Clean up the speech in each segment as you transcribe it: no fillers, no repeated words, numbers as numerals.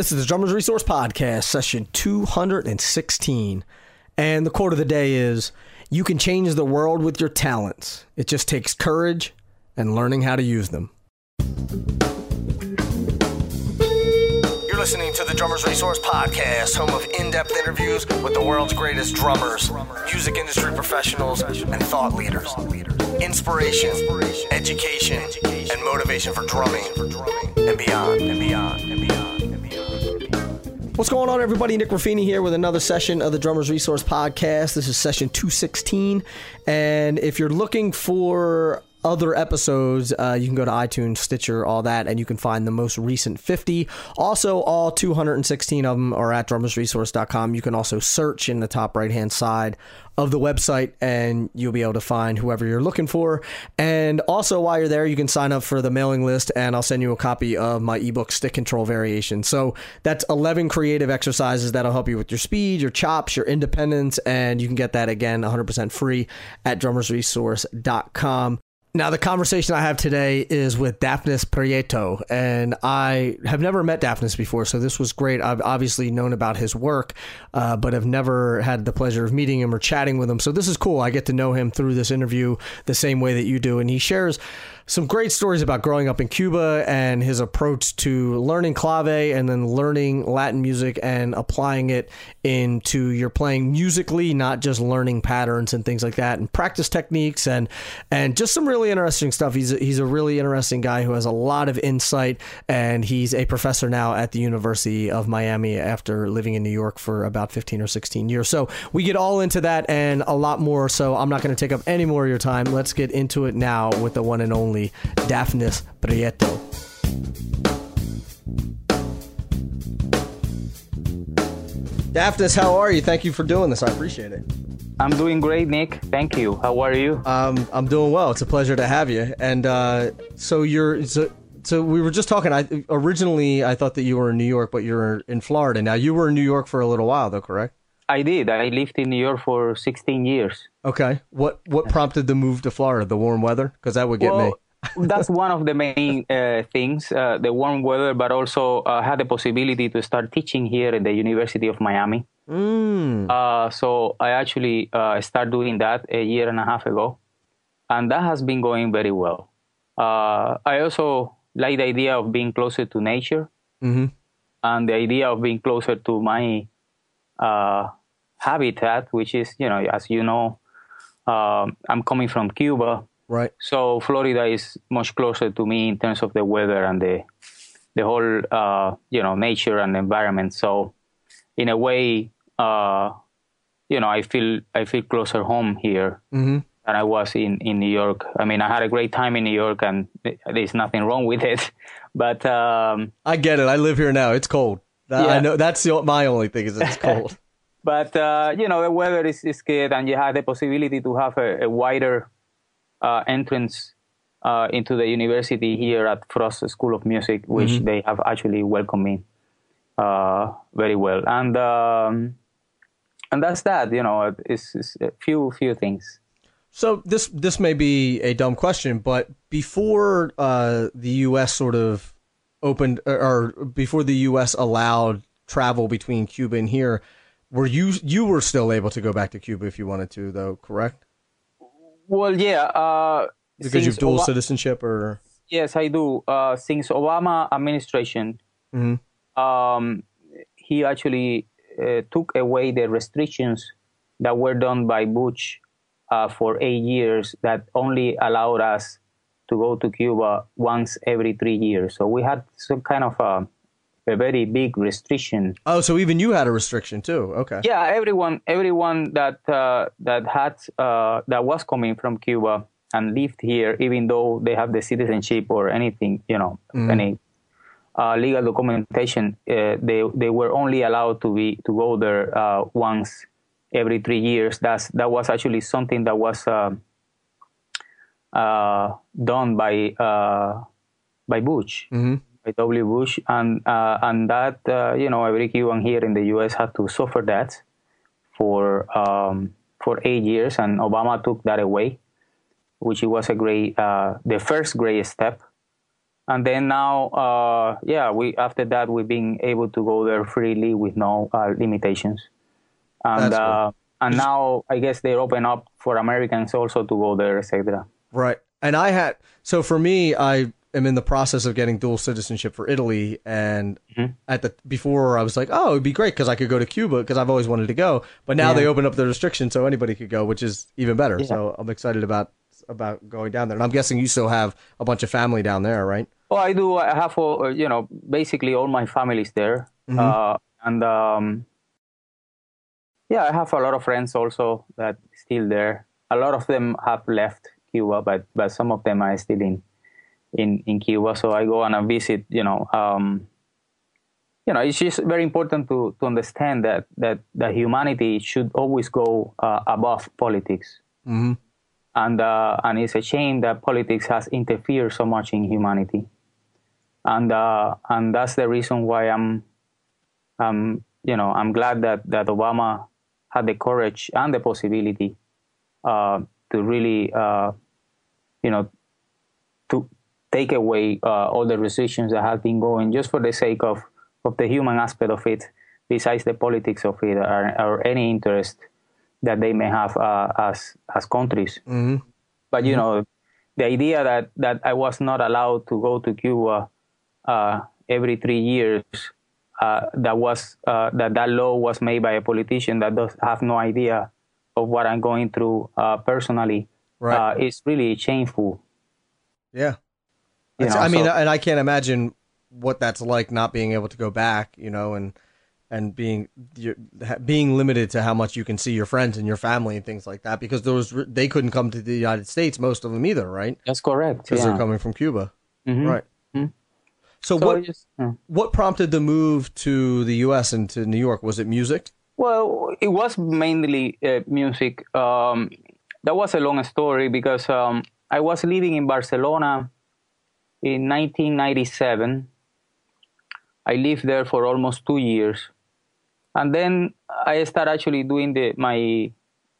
This is the Drummers Resource Podcast, session 216. And the quote of the day is, "You can change the world with your talents. It just takes courage and learning how to use them." You're listening to the Drummers Resource Podcast, home of in-depth interviews with the world's greatest drummers, music industry professionals, and thought leaders. Inspiration, education, and motivation for drumming and beyond, and beyond, and beyond. What's going on, everybody? Nick Ruffini here with another session of the Drummers Resource Podcast. This is session 216, and if you're looking for other episodes, you can go to iTunes, Stitcher, all that, and you can find the most recent 50. Also, all 216 of them are at drummersresource.com. You can also search in the top right-hand side of the website, and you'll be able to find whoever you're looking for. And also, while you're there, you can sign up for the mailing list, and I'll send you a copy of my ebook, Stick Control Variation. So that's 11 creative exercises that'll help you with your speed, your chops, your independence, and you can get that, again, 100% free at drummersresource.com. Now, the conversation I have today is with Daphnis Prieto, and I have never met Daphnis before, so this was great. I've obviously known about his work, but have never had the pleasure of meeting him or chatting with him, so this is cool. I get to know him through this interview the same way that you do, and he shares some great stories about growing up in Cuba and his approach to learning clave and then learning Latin music and applying it into your playing musically, not just learning patterns and things like that, and practice techniques and just some really interesting stuff. He's a really interesting guy who has a lot of insight, and he's a professor now at the University of Miami after living in New York for about 15 or 16 years. So we get all into that and a lot more, so I'm not going to take up any more of your time. Let's get into it now with the one and only Daphnis Prieto. Daphnis, how are you? Thank you for doing this. I appreciate it. I'm doing great, Nick. Thank you. How are you? I'm doing well. It's a pleasure to have you. And so we were just talking. I thought that you were in New York, but you're in Florida now. You were in New York for a little while, though, correct? I did. I lived in New York for 16 years. Okay. What prompted the move to Florida? The warm weather? Because that would get me. That's one of the main things, the warm weather, but also I had the possibility to start teaching here at the University of Miami. So I actually started doing that a year and a half ago, and that has been going very well. I also like the idea of being closer to nature, and the idea of being closer to my habitat, which is, as you know, I'm coming from Cuba. Right. So Florida is much closer to me in terms of the weather and the whole, nature and environment. So in a way, I feel closer home here than I was in New York. I mean, I had a great time in New York, and there's nothing wrong with it. But I get it. I live here now. It's cold. Yeah. I know that's my only thing is it's cold. But, the weather is good, and you have the possibility to have a wider entrance into the university here at Frost School of Music, which they have actually welcomed me very well. And that's that, it's a few things. So this may be a dumb question, but before the U.S. sort of opened, or before the U.S. allowed travel between Cuba and here, were you were still able to go back to Cuba if you wanted to, though, correct? Well, yeah. Because you have dual citizenship, or? Yes, I do. Since Obama administration, he actually took away the restrictions that were done by Bush for 8 years that only allowed us to go to Cuba once every 3 years. So we had some kind of a very big restriction. Oh, so even you had a restriction too. Okay. Yeah, everyone that was coming from Cuba and lived here, even though they have the citizenship or anything, any legal documentation, they were only allowed to go there once every 3 years. That was actually something that was done by Bush. By W. Bush, and that, every Cuban here in the U.S. had to suffer that for 8 years, and Obama took that away, which was the first great step. And then now, after that, we've been able to go there freely with no limitations. And cool. And now I guess they open up for Americans also to go there, etc. Right. And I had, so for me, I am in the process of getting dual citizenship for Italy. And before I was like, oh, it'd be great because I could go to Cuba because I've always wanted to go. But now they open up the restrictions so anybody could go, which is even better. Yeah. So I'm excited about going down there. And I'm guessing you still have a bunch of family down there, right? Oh, I do. I have, basically all my family's there. Mm-hmm. I have a lot of friends also that still there. A lot of them have left Cuba, but some of them are still in Cuba. So I go and I visit, it's just very important to understand that humanity should always go above politics. Mm-hmm. And it's a shame that politics has interfered so much in humanity, and that's the reason why I'm glad that Obama had the courage and the possibility to really to take away all the restrictions that have been going just for the sake of the human aspect of it, besides the politics of it or any interest that they may have as countries. Mm-hmm. But, the idea that I was not allowed to go to Cuba every 3 years, that law was made by a politician that does have no idea of what I'm going through personally, right. Is really shameful. Yeah. And I can't imagine what that's like, not being able to go back, and being limited to how much you can see your friends and your family and things like that, because they couldn't come to the United States, most of them either, right? That's correct. Because they're coming from Cuba, mm-hmm. right? Mm-hmm. What prompted the move to the U.S. and to New York? Was it music? Well, it was mainly music. That was a long story because I was living in Barcelona in 1997. I lived there for almost 2 years. And then I started actually doing my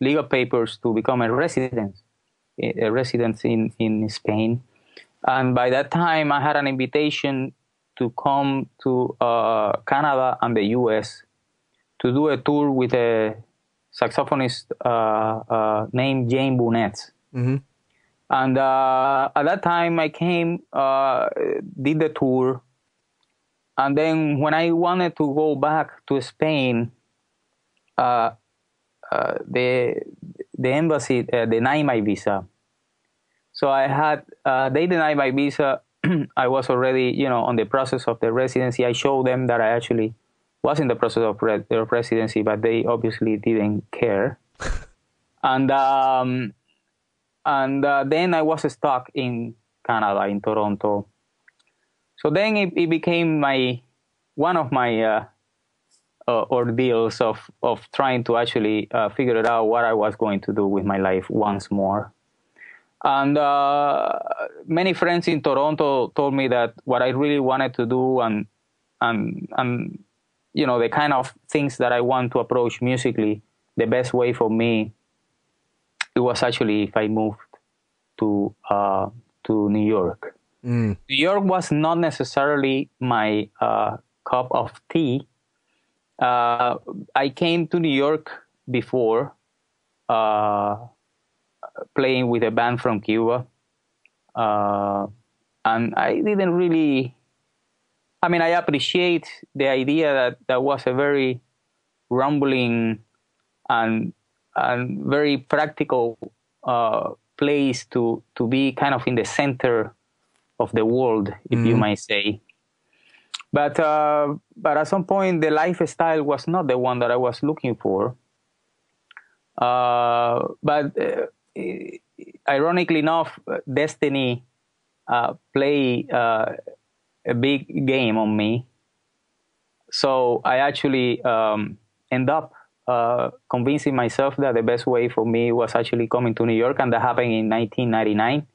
legal papers to become a resident in Spain. And by that time, I had an invitation to come to Canada and the U.S. to do a tour with a saxophonist named Jane Bunetz. Mm-hmm. And at that time, I came, did the tour. And then when I wanted to go back to Spain, the embassy denied my visa. So I had they denied my visa. I was already, on the process of the residency. I showed them that I actually was in the process of residency, but they obviously didn't care. and then I was stuck in Canada, in Toronto. So then it became one of my ordeals of trying to actually figure it out what I was going to do with my life once more. And many friends in Toronto told me that what I really wanted to do and the kind of things that I want to approach musically, the best way for me, it was actually if I moved to New York. Mm. New York was not necessarily my cup of tea. I came to New York before playing with a band from Cuba. And I didn't really... I mean, I appreciate the idea that that was a very rumbling and very practical place to be kind of in the center of the world, if you might say. But at some point, the lifestyle was not the one that I was looking for. But ironically enough, destiny played a big game on me. So I actually end up convincing myself that the best way for me was actually coming to New York, and that happened in 1999.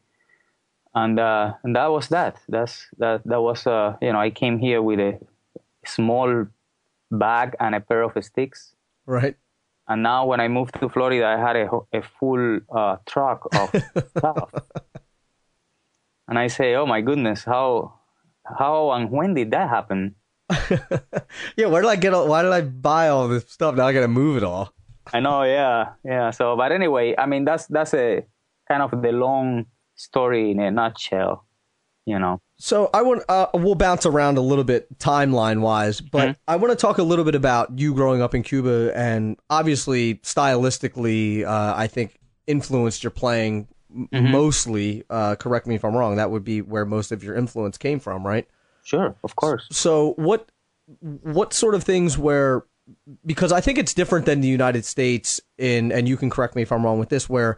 And that was that. I came here with a small bag and a pair of sticks. Right. And now when I moved to Florida, I had a full truck of stuff. And I say, oh my goodness, how How and when did that happen? Yeah, why did I buy all this stuff? Now I gotta move it all. I know, yeah. So, but anyway, I mean, that's a kind of the long story in a nutshell, you know. So I want, we'll bounce around a little bit timeline wise, but I want to talk a little bit about you growing up in Cuba, and obviously stylistically, I think influenced your playing mostly. Correct me if I'm wrong. That would be where most of your influence came from, right? Sure, of course. So what sort of things were, because I think it's different than the United States in, and you can correct me if I'm wrong with this, where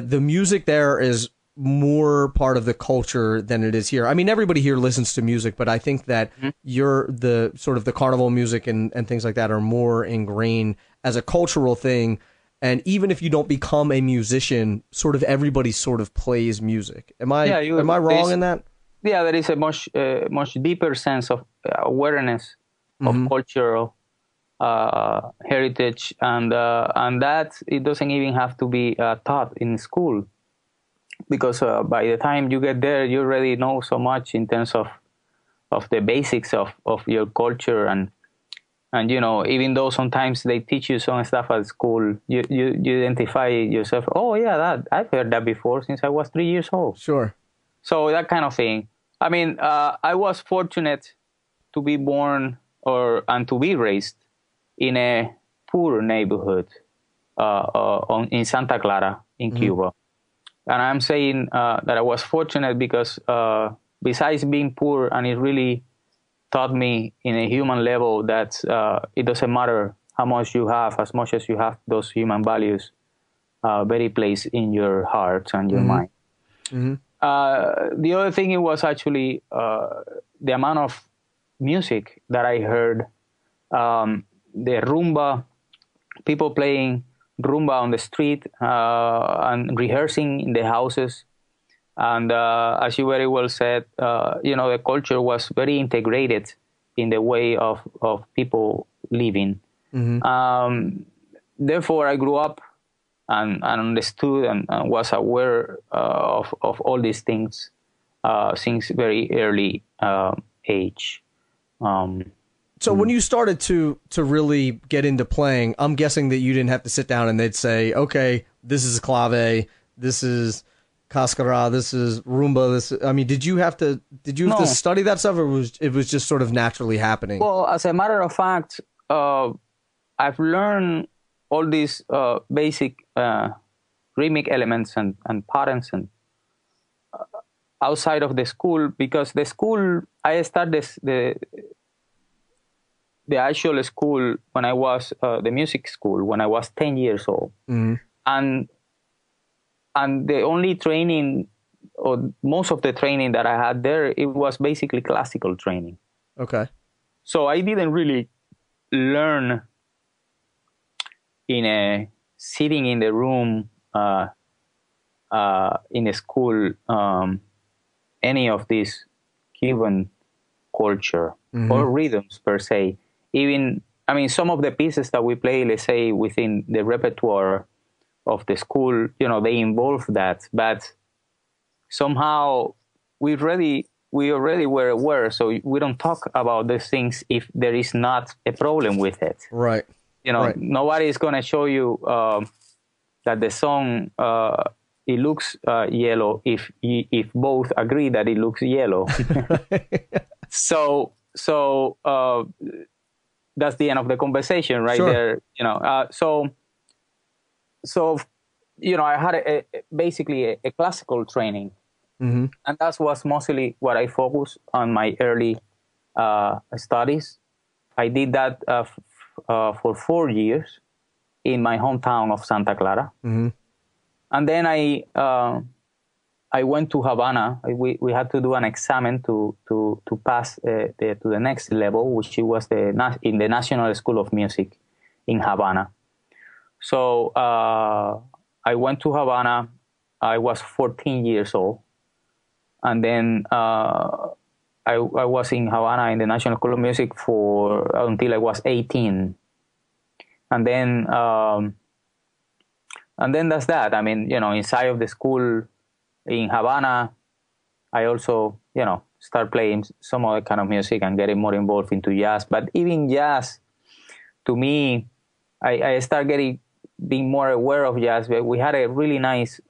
the music there is more part of the culture than it is here. I mean, everybody here listens to music, but I think that the sort of the carnival music and things like that are more ingrained as a cultural thing. And even if you don't become a musician, sort of everybody sort of plays music. Am I wrong in that? Yeah, there is a much deeper sense of awareness of cultural heritage, and that it doesn't even have to be taught in school, because by the time you get there, you already know so much in terms of the basics of your culture, and you know, even though sometimes they teach you some stuff at school, you identify yourself. Oh yeah, that I've heard that before since I was 3 years old. Sure. So that kind of thing. I mean, I was fortunate to be born and to be raised in a poor neighborhood in Santa Clara in Cuba. And I'm saying that I was fortunate because besides being poor, and it really taught me in a human level that it doesn't matter how much you have, as much as you have those human values very placed in your heart and your mind. The other thing, it was actually the amount of music that I heard, the rumba, people playing rumba on the street and rehearsing in the houses. And as you very well said, you know, the culture was very integrated in the way of people living. Therefore, I grew up and understood and was aware of all these things since very early age. So when you started to really get into playing, I'm guessing that you didn't have to sit down and they'd say, okay, this is clave, this is cascara, this is rumba. Did you have to study that stuff, or it was just sort of naturally happening? Well, as a matter of fact, I've learned all these basic rhythmic elements and patterns and outside of the school, because the school, I started the actual school when I was the music school when I was 10 years old, and the only training, or most of the training that I had there, it was basically classical training. Okay. So I didn't really learn in a sitting in the room in a school any of this Cuban culture or rhythms per se. Even, I mean, some of the pieces that we play, let's say within the repertoire of the school, you know, they involve that, but somehow we already were aware, so we don't talk about these things if there is not a problem with it. Right. You know, Nobody is gonna show you that the song it looks yellow if both agree that it looks yellow. So that's the end of the conversation, right? Sure. There. You know, So, you know, I had basically a classical training, and that was mostly what I focused on my early studies. I did that for 4 years in my hometown of Santa Clara, and then I went to Havana. We had to do an exam to pass to the next level, which was in the National School of Music in Havana. So I went to Havana. I was 14 years old, and then I was in Havana in the National School of Music until I was 18, and then that's that. I mean, you know, inside of the school in Havana, I also, you know, start playing some other kind of music and getting more involved into jazz. But even jazz, to me, I started being more aware of jazz. We had a really nice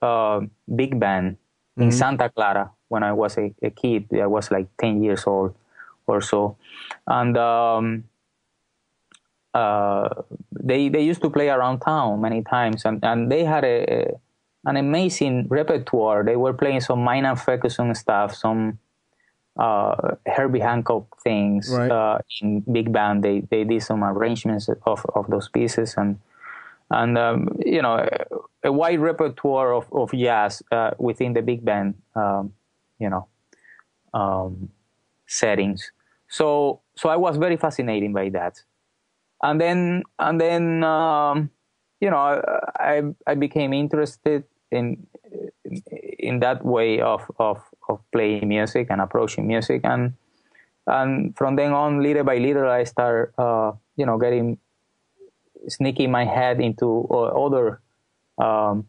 big band in Santa Clara when I was a kid. I was like 10 years old or so. And they used to play around town many times. And they had an amazing repertoire. They were playing some Maynard Ferguson stuff, some Herbie Hancock things, right, in big band. They did some arrangements of those pieces, and you know, a wide repertoire of jazz within the big band settings. So I was very fascinated by that, and then you know, I became interested in that way of playing music and approaching music, and from then on, little by little, I start you know, getting sneaking my head into other you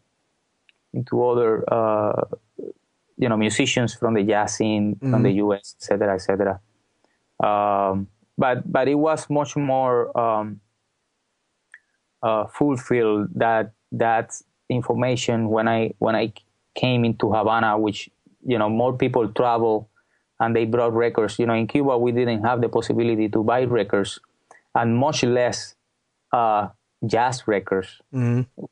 know, musicians from the jazz scene, from the US, etc., etc. But it was much more fulfilled that information when I came into Havana, which, you know, more people travel and they brought records. You know, in Cuba, we didn't have the possibility to buy records, and much less jazz records,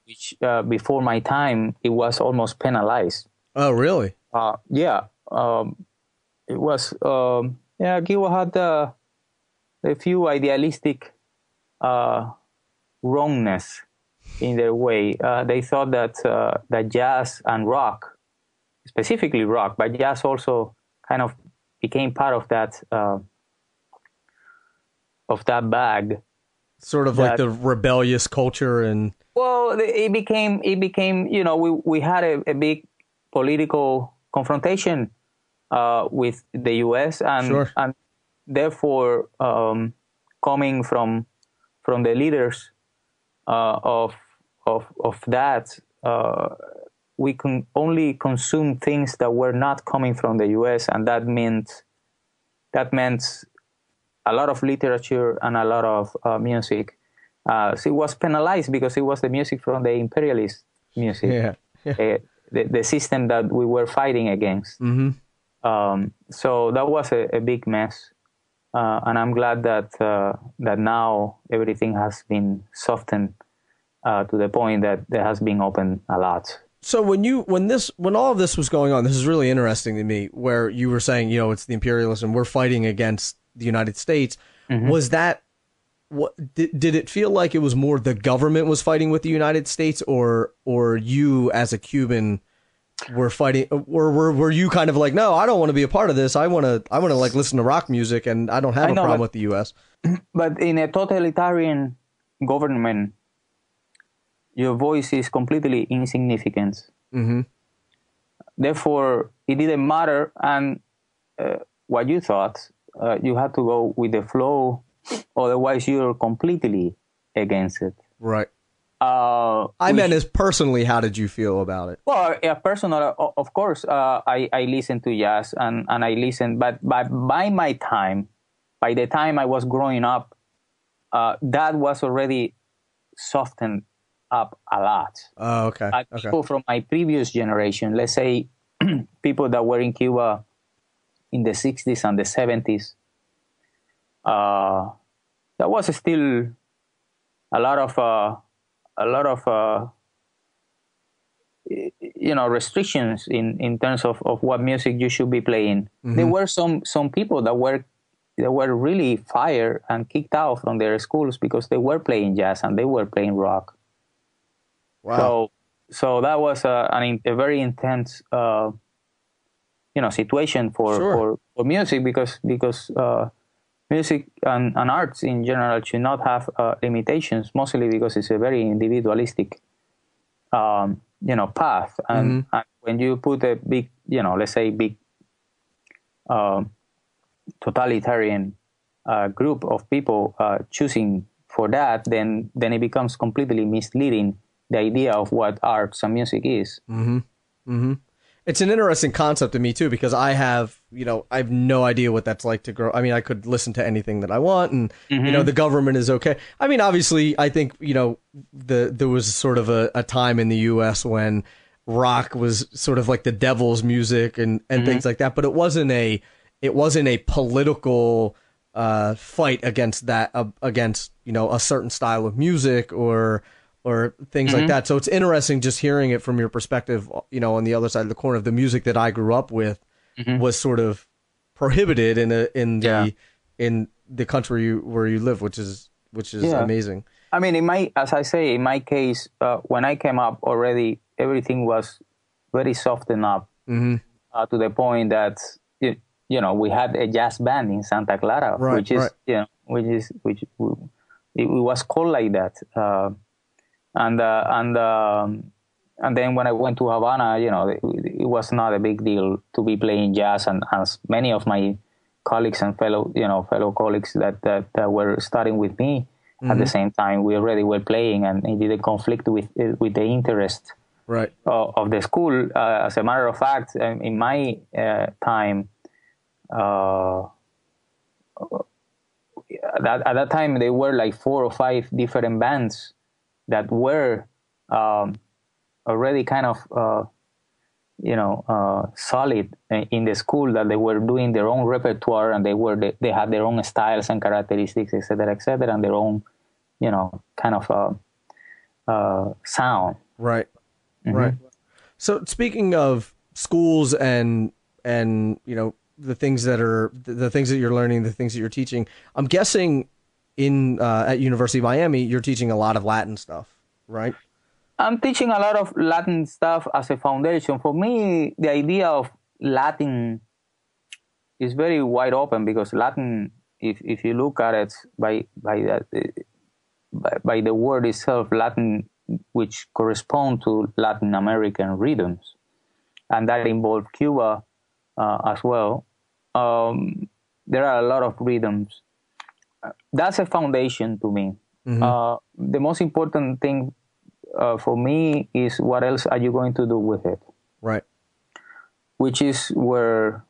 which before my time, it was almost penalized. Oh, really? Yeah. It was, yeah, Cuba had a few idealistic wrongness in their way. They thought that jazz and rock, specifically rock, but jazz also kind of became part of that bag. Sort of like the rebellious culture, and well, it became. You know, we had a big political confrontation with the U.S. and therefore coming from the leaders of that. We can only consume things that were not coming from the U.S., and that meant a lot of literature and a lot of music. So it was penalized because it was the music from the imperialist music, the system that we were fighting against. So that was a big mess, and I'm glad that now everything has been softened to the point that there has been open a lot. So when all of this was going on, this is really interesting to me, where you were saying, you know, it's the imperialism, we're fighting against the United States. Was that, did it feel like it was more the government was fighting with the United States, or you as a Cuban were fighting, or were you kind of like, no, I don't want to be a part of this. I want to like listen to rock music, and I don't have a problem with the US. But in a totalitarian government, your voice is completely insignificant. Therefore, it didn't matter. And what you thought, you had to go with the flow. Otherwise, you're completely against it. Right. I meant as personally, how did you feel about it? Well, personally, of course, I listened to jazz and I listened. But by my time, by the time I was growing up, that was already softened up a lot. Oh, okay. People from my previous generation, let's say people that were in Cuba in the 60s and the 70s, that was still a lot of you know, restrictions in terms of what music you should be playing. There were some people that were really fired and kicked out from their schools because they were playing jazz and they were playing rock. Wow. So that was a very intense, you know, situation for music, because music and arts in general should not have limitations, mostly because it's a very individualistic, you know, path. And when you put a big, you know, let's say big totalitarian group of people choosing for that, then it becomes completely misleading, the idea of what arts and music is. It's an interesting concept to me too, because I have, you know, I have no idea what that's like to grow. I mean, I could listen to anything that I want, and you know, the government is okay. I mean, obviously, I think, you know, there was sort of a time in the U.S. when rock was sort of like the devil's music and things like that, but it wasn't a political fight against that, against, you know, a certain style of music or things like that. So it's interesting just hearing it from your perspective, you know, on the other side of the corner of the music that I grew up with was sort of prohibited in the country where you live, which is amazing. I mean, in my case, when I came up already, everything was very softened up to the point that, you know, we had a jazz band in Santa Clara, which was called like that. And then when I went to Havana, you know, it was not a big deal to be playing jazz. And as many of my colleagues and fellow colleagues that were starting with me at the same time, we already were playing, and it didn't conflict with the interest of the school. As a matter of fact, in my time, at that time there were like 4 or 5 different bands that were already kind of, solid in the school, that they were doing their own repertoire, and they had their own styles and characteristics, et cetera, and their own, you know, kind of sound. Right, right. So speaking of schools and you know, the things that you're learning, the things that you're teaching, I'm guessing at University of Miami, you're teaching a lot of Latin stuff, right? I'm teaching a lot of Latin stuff as a foundation. For me, the idea of Latin is very wide open, because Latin, if you look at it by the word itself, Latin, which correspond to Latin American rhythms, and that involved Cuba as well. There are a lot of rhythms. That's a foundation to me. The most important thing for me is, what else are you going to do with it? Right. Which is where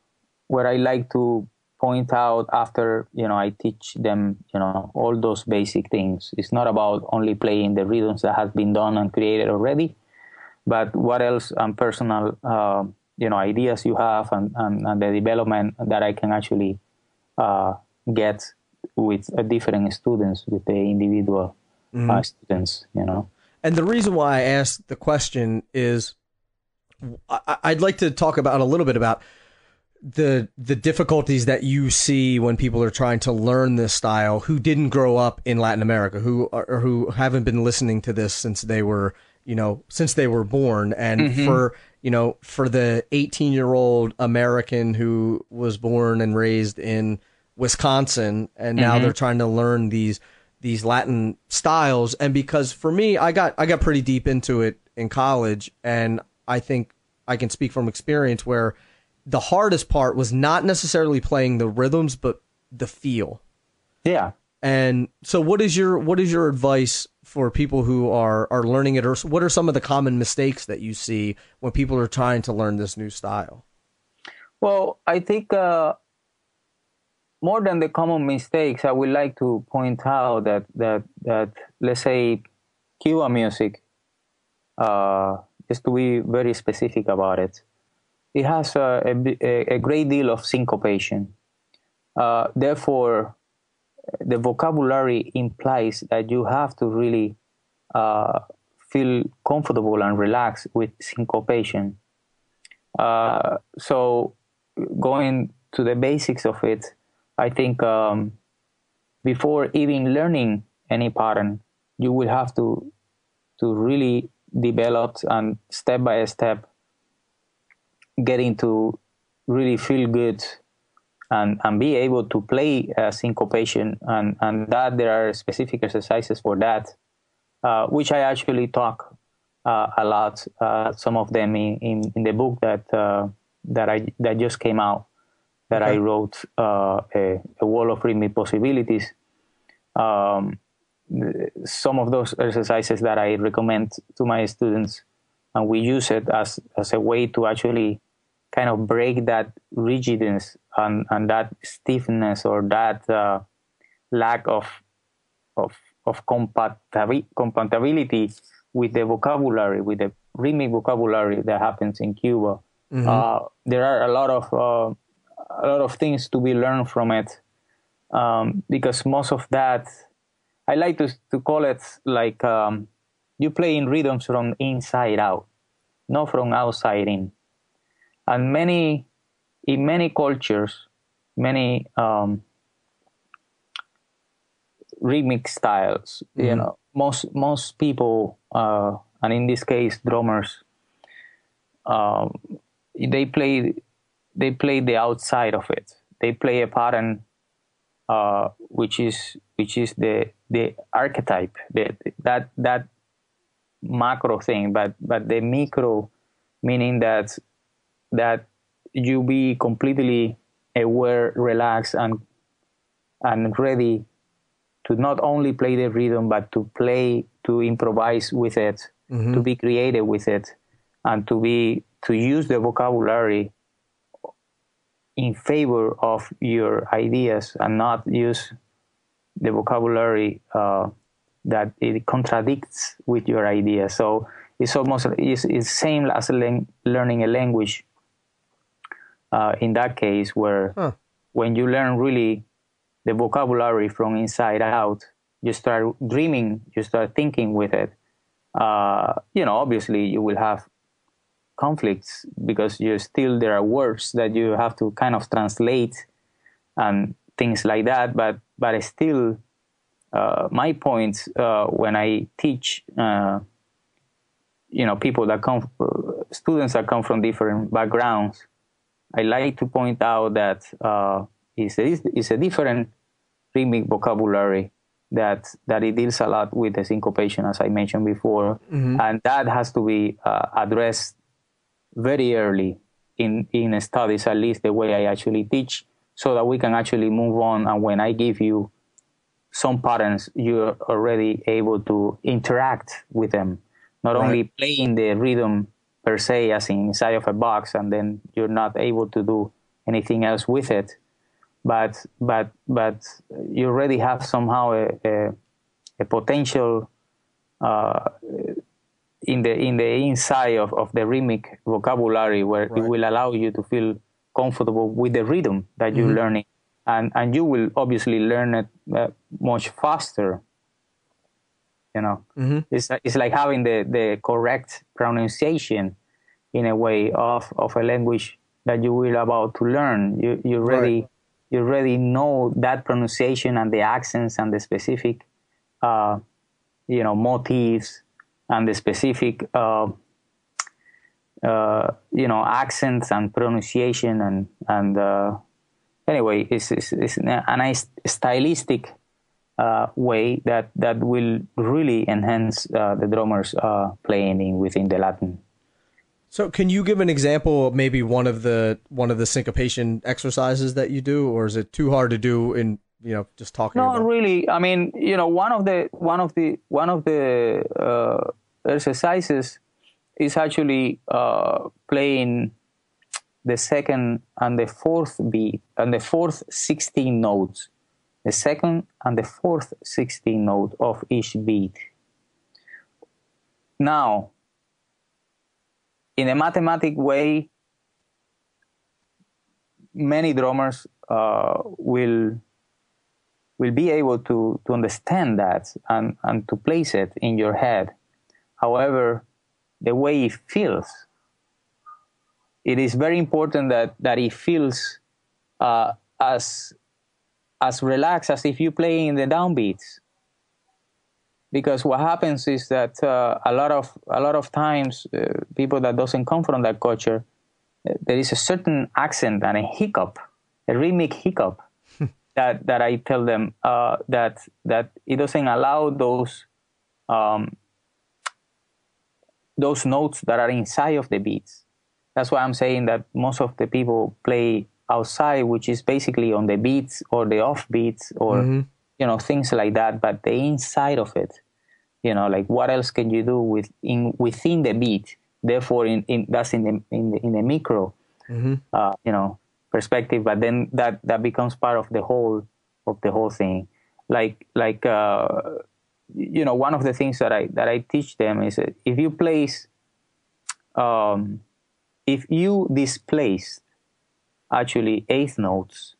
I like to point out after, you know, I teach them, you know, all those basic things. It's not about only playing the rhythms that have been done and created already, but what else and personal, you know, ideas you have and the development that I can actually get with different students, with the individual students, you know. And the reason why I asked the question is, I'd like to talk about a little bit about the difficulties that you see when people are trying to learn this style, who didn't grow up in Latin America, who haven't been listening to this since they were, you know, since they were born. And for the 18-year-old American who was born and raised in Wisconsin, and now they're trying to learn these Latin styles. And because for me, I got pretty deep into it in college, and I think I can speak from experience where the hardest part was not necessarily playing the rhythms, but the feel. Yeah. And so what is your advice for people who are learning it, or what are some of the common mistakes that you see when people are trying to learn this new style? Well, I think, more than the common mistakes, I would like to point out that let's say Cuba music, just to be very specific about it, it has a great deal of syncopation. Therefore, the vocabulary implies that you have to really feel comfortable and relaxed with syncopation. So going to the basics of it, I think before even learning any pattern, you will have to really develop and step by step getting to really feel good and be able to play syncopation. And that there are specific exercises for that, which I actually talk a lot, some of them in the book that just came out. That I wrote, a wall of rhythmic possibilities. Some of those exercises that I recommend to my students, and we use it as a way to actually kind of break that rigidness and that stiffness or that lack of compatibility with the vocabulary, with the rhythmic vocabulary that happens in Cuba. Mm-hmm. There are a lot of things to be learned from it, because most of that, I like to call it like you play in rhythms from inside out, not from outside in. And in many cultures, many rhythmic styles, mm-hmm. you know, most people, and in this case, drummers, they play the outside of it. They play a pattern, which is the archetype, that macro thing, but the micro, meaning that you be completely aware, relaxed, and ready to not only play the rhythm, but to play, to improvise with it, mm-hmm. to be creative with it, and to use the vocabulary in favor of your ideas, and not use the vocabulary that it contradicts with your idea. So it's almost it's same as learning a language. In that case, where when you learn really the vocabulary from inside out, you start dreaming, you start thinking with it. You know, obviously you will have conflicts, because there are words that you have to kind of translate and things like that. But it's still, my point when I teach, you know, students that come from different backgrounds, I like to point out that it's a different rhythmic vocabulary that it deals a lot with the syncopation, as I mentioned before, mm-hmm. and that has to be addressed very early in studies, at least the way I actually teach, so that we can actually move on. And when I give you some patterns, you're already able to interact with them, not right. only playing the rhythm per se, as inside of a box, and then you're not able to do anything else with it, but you already have somehow a potential in the inside of the rhythmic vocabulary, where right. it will allow you to feel comfortable with the rhythm that you're mm-hmm. learning, and you will obviously learn it much faster. You know, mm-hmm. it's like having the correct pronunciation in a way of a language that you will about to learn. You already know that pronunciation and the accents and the specific, you know, motifs and the specific, you know, accents and pronunciation and anyway, it's a nice stylistic way that will really enhance the drummers playing within the Latin. So can you give an example of maybe one of the syncopation exercises that you do, or is it too hard to do in, you know, just talking about? Not really. I mean, you know, one of the exercises is actually playing the second and the fourth beat and the fourth 16 notes. The second and the fourth 16 note of each beat. Now, in a mathematic way, many drummers will be able to understand that and to place it in your head. However, the way it feels, it is very important that it feels as relaxed as if you play in the downbeats, because what happens is that a lot of times people that doesn't come from that culture, there is a certain accent and a rhythmic hiccup, that I tell them that it doesn't allow those notes that are inside of the beats. That's why I'm saying that most of the people play outside, which is basically on the beats or the off beats or mm-hmm. you know, things like that, but the inside of it, you know, like what else can you do within the beat? Therefore, in that's in the micro, perspective. But then that becomes part of the whole thing. Like, one of the things that I teach them is that if you place, if you displace actually eighth notes,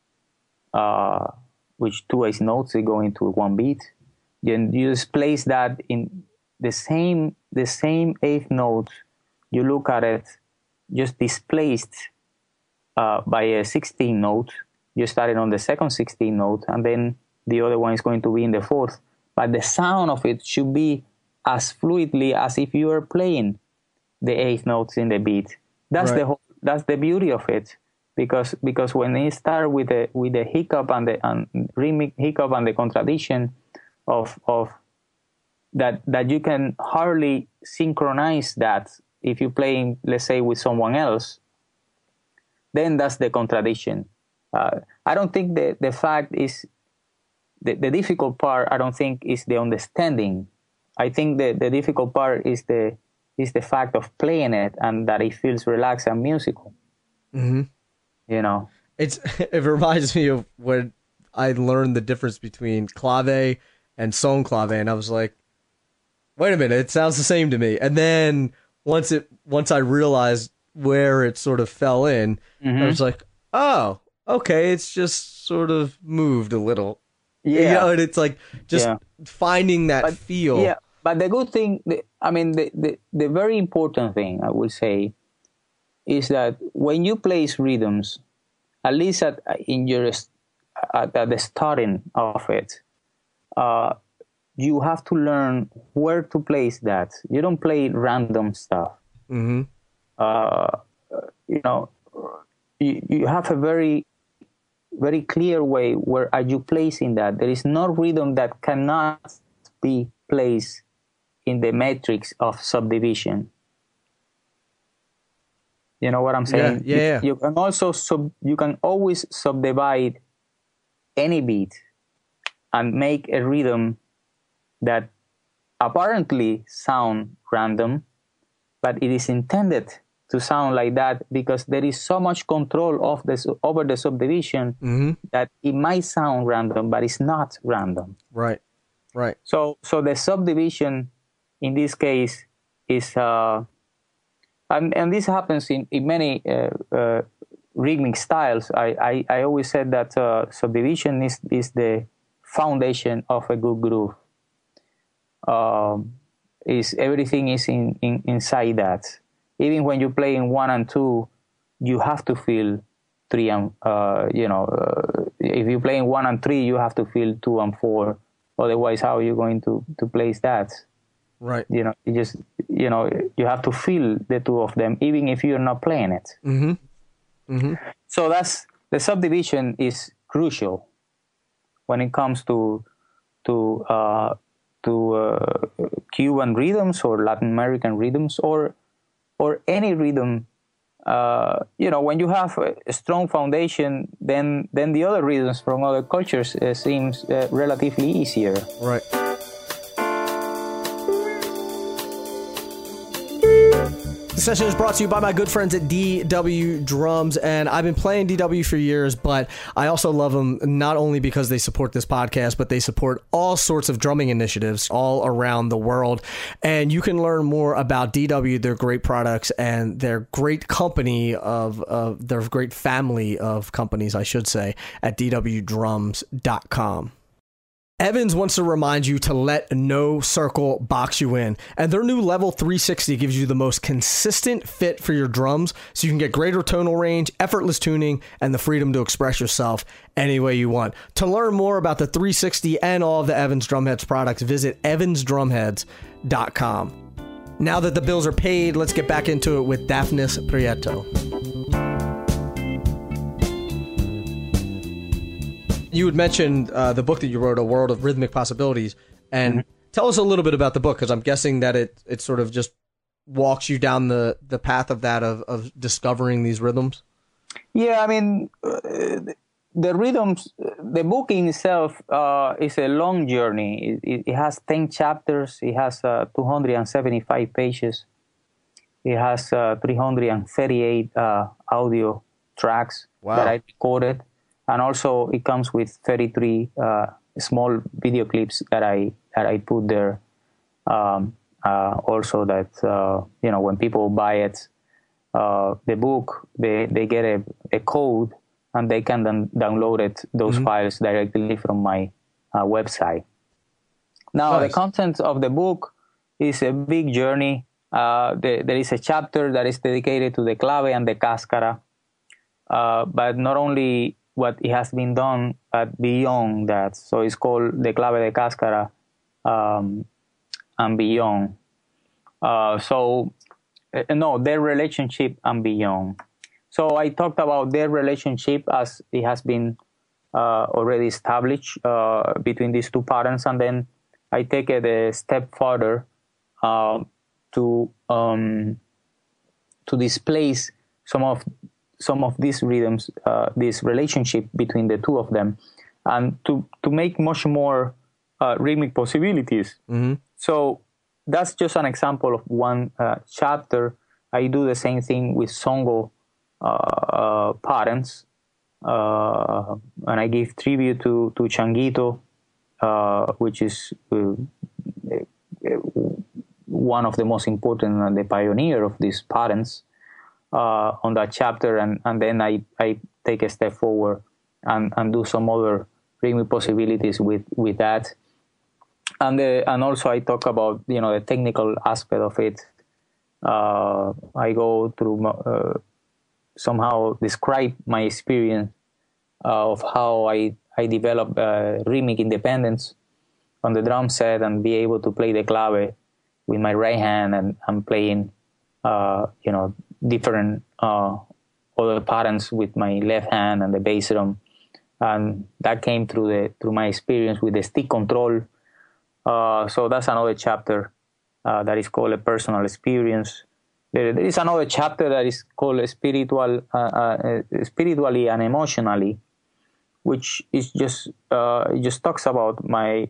which two eighth notes they go into one beat, then you displace that in the same eighth note. You look at it just displaced by a 16th note. You started on the second 16th note, and then the other one is going to be in the fourth. But the sound of it should be as fluidly as if you were playing the eighth notes in the beat. That's right. That's the beauty of it, because when they start with the hiccup and the rhythmic hiccup and the contradiction of that you can hardly synchronize that. If you're playing, let's say, with someone else, then that's the contradiction. I don't think the fact is the difficult part. I don't think is the understanding. I think the difficult part is the fact of playing it and that it feels relaxed and musical. Mm-hmm. You know, it reminds me of when I learned the difference between clave and son clave, and I was like, wait a minute, it sounds the same to me, and then. Once I realized where it sort of fell in, I was like, oh, okay, it's just sort of moved a little. Yeah. You know, and it's like just finding that feel. Yeah, but the good thing, the very important thing, I would say, is that when you place rhythms, at least at the starting of it, you have to learn where to place that. You don't play random stuff. Mm-hmm. You have a very, very clear way where are you placing that. There is no rhythm that cannot be placed in the matrix of subdivision. You know what I'm saying? Yeah, yeah. You can also you can always subdivide any beat and make a rhythm that apparently sound random, but it is intended to sound like that because there is so much control of this over the subdivision that it might sound random, but it's not random. Right, right. So the subdivision in this case is, and this happens in many rhythmic styles. I always said that subdivision is the foundation of a good groove. Is everything is inside that. Even when you're playing 1 and 2, you have to feel 3 and if you're playing 1 and 3, you have to feel 2 and 4. Otherwise, how are you going to place that? Right. You know, you just you have to feel the two of them, even if you're not playing it. Mm-hmm. Mm-hmm. So that's the subdivision is crucial when it comes to Cuban rhythms or Latin American rhythms or any rhythm. When you have a strong foundation, then the other rhythms from other cultures seems relatively easier. Right. This session is brought to you by my good friends at DW Drums, and I've been playing DW for years, but I also love them not only because they support this podcast, but they support all sorts of drumming initiatives all around the world. And you can learn more about DW, their great products, and their great company of their great family of companies, I should say, at dwdrums.com. Evans wants to remind you to let no circle box you in, and their new Level 360 gives you the most consistent fit for your drums, so you can get greater tonal range, effortless tuning, and the freedom to express yourself any way you want. To learn more about the 360 and all of the Evans Drumheads products, visit evansdrumheads.com. Now that the bills are paid, let's get back into it with Daphnis Prieto. You had mentioned the book that you wrote, A World of Rhythmic Possibilities, and tell us a little bit about the book, because I'm guessing that it sort of just walks you down the path of that, of discovering these rhythms. Yeah, the rhythms, the book in itself is a long journey. It has 10 chapters. It has 275 pages. It has 338 audio tracks that I recorded. And also it comes with 33 small video clips that I put there. Also that, when people buy it, the book, they get a code and they can then download those files directly from my website. Now, the content of the book is a big journey. There is a chapter that is dedicated to the clave and the cascara, but not only what it has been done, but beyond that. So it's called The Clave, the Cascara, and Beyond. Their relationship and beyond. So I talked about their relationship as it has been already established between these two patterns, and then I take it a step further to displace some of these rhythms, this relationship between the two of them, and to make much more rhythmic possibilities. Mm-hmm. So that's just an example of one chapter. I do the same thing with songo patterns, and I give tribute to Changuito, which is one of the most important and the pioneer of these patterns on that chapter. And then I take a step forward and do some other rhythmic possibilities with that. And also I talk about, the technical aspect of it. I go through, somehow describe my experience of how I develop rhythmic independence on the drum set and be able to play the clave with my right hand and playing, different other patterns with my left hand and the bass drum. And that came through my experience with the stick control. So that's another chapter that is called A Personal Experience. There is another chapter that is called Spiritually and Emotionally, which is just talks about my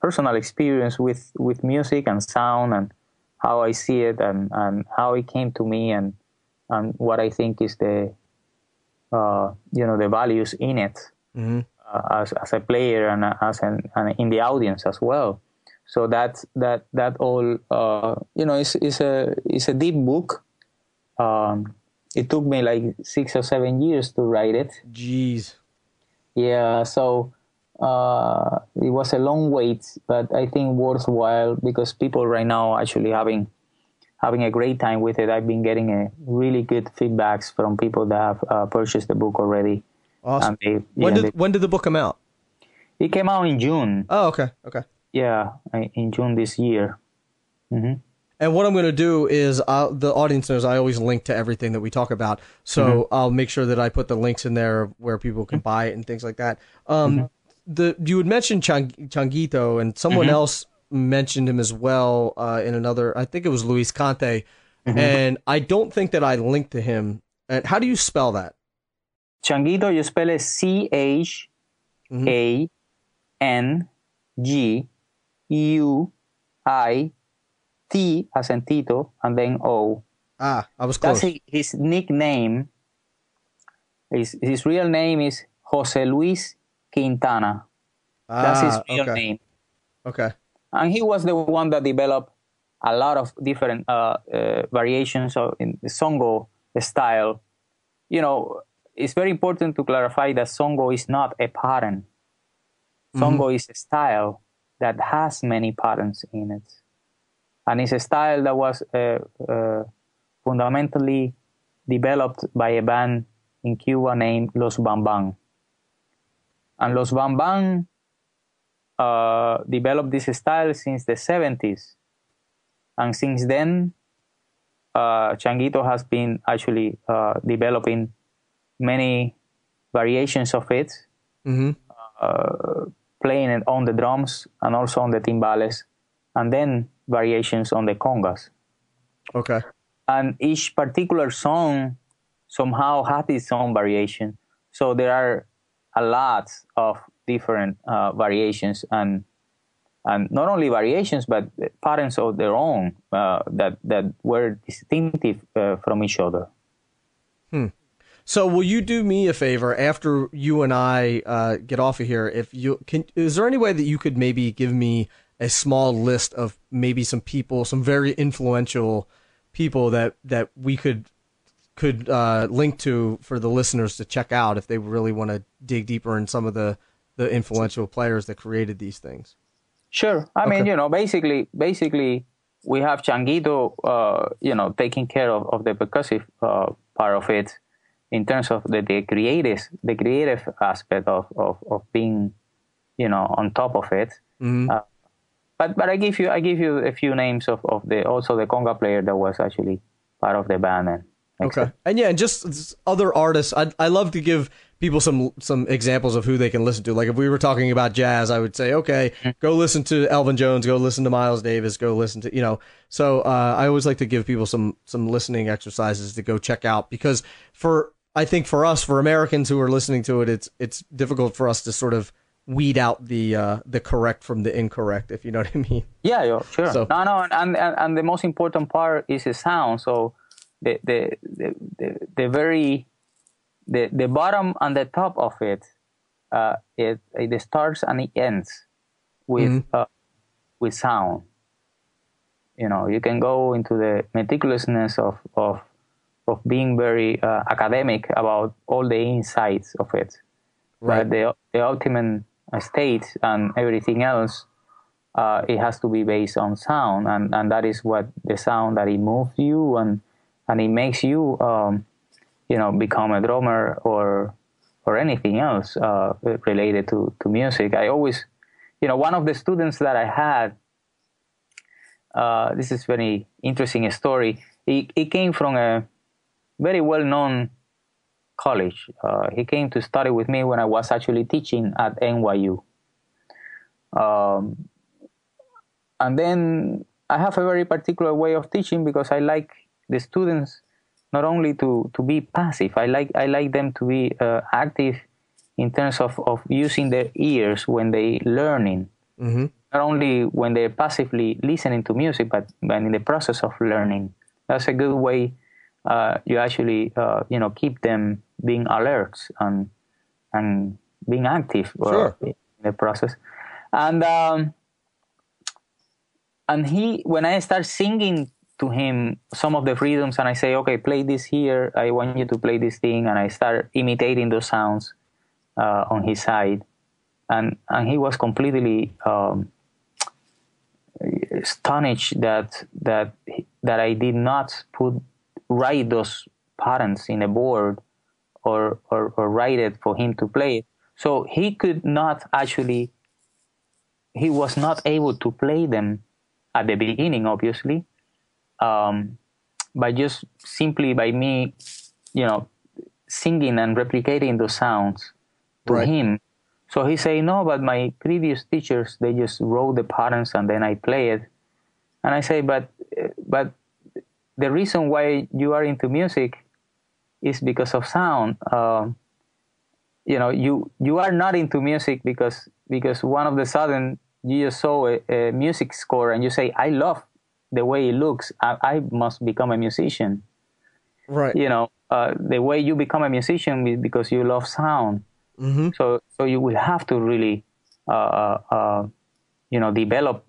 personal experience with music and sound and how I see it and how it came to me and what I think is the values in it. Mm-hmm. As a player and as in the audience as well. So that all is a deep book. It took me like 6 or 7 years to write it. Jeez. Yeah. So it was a long wait, but I think worthwhile because people right now are actually having a great time with it. I've been getting really good feedbacks from people that have purchased the book already. Awesome. When did the book come out? It came out in June. Oh, okay. Okay. Yeah, in June this year. Mm-hmm. And what I'm going to do is, the audience knows I always link to everything that we talk about, so I'll make sure that I put the links in there where people can buy it and things like that. You had mentioned Changuito, and someone else mentioned him as well in another. I think it was Luis Conte, and I don't think that I linked to him. And how do you spell that? Changuito, you spell it Changuito as in Tito, and then O. Ah, I was close. That's his nickname. His real name is Jose Luis Quintana. Ah, that's his real name. Okay. And he was the one that developed a lot of different variations in the songo style. It's very important to clarify that songo is not a pattern. Songo is a style that has many patterns in it. And it's a style that was fundamentally developed by a band in Cuba named Los Van Van. And Los Van Van developed this style since the 70s. And since then, Changuito has been actually developing many variations of it, playing it on the drums and also on the timbales, and then variations on the congas. Okay. And each particular song somehow has its own variation. So there are a lot of different variations and not only variations, but patterns of their own that were distinctive from each other. So will you do me a favor after you and I get off of here? If you can, is there any way that you could maybe give me a small list of maybe some people, some very influential people that we could link to for the listeners to check out if they really want to dig deeper in some of the influential players that created these things? Sure. I mean, basically we have Changuito, taking care of the percussive part of it in terms of the creative aspect of being, on top of it. Mm-hmm. But I give you a few names of the conga player that was actually part of the band. And just other artists. I love to give people some examples of who they can listen to. Like if we were talking about jazz, I would say, okay, go listen to Elvin Jones, go listen to Miles Davis, go listen to, So I always like to give people some listening exercises to go check out, because for Americans who are listening to it, it's difficult for us to sort of weed out the correct from the incorrect, if you know what I mean. Yeah, sure. So, and the most important part is the sound. So the bottom and the top of it, it starts and it ends with sound. You can go into the meticulousness of being very academic about all the insides of it, right? But the ultimate state and everything else, it has to be based on sound, and that is what the sound that it moves you and it makes you, become a drummer or anything else related to music. I always, one of the students that I had, this is very interesting story. He came from a very well-known college. He came to study with me when I was actually teaching at NYU. And then I have a very particular way of teaching, because I like the students not only to be passive, I like them to be active in terms of using their ears when they learning, not only when they're passively listening to music, but in the process of learning. That's a good way you actually keep them being alert and being active in the process. And he, when I start singing to him some of the rhythms, and I say, okay, play this here, I want you to play this thing, and I start imitating those sounds on his side, and he was completely astonished that I did not write those patterns in a board or write it for him to play it. So he was not able to play them at the beginning, obviously. By just simply by me, singing and replicating those sounds to him. So he say, no, but my previous teachers, they just wrote the patterns and then I play it. And I say, but the reason why you are into music is because of sound. You are not into music because one of the sudden you just saw a music score and you say, I love the way it looks, I must become a musician. Right. The way you become a musician is because you love sound. Mm-hmm. So you will have to really, develop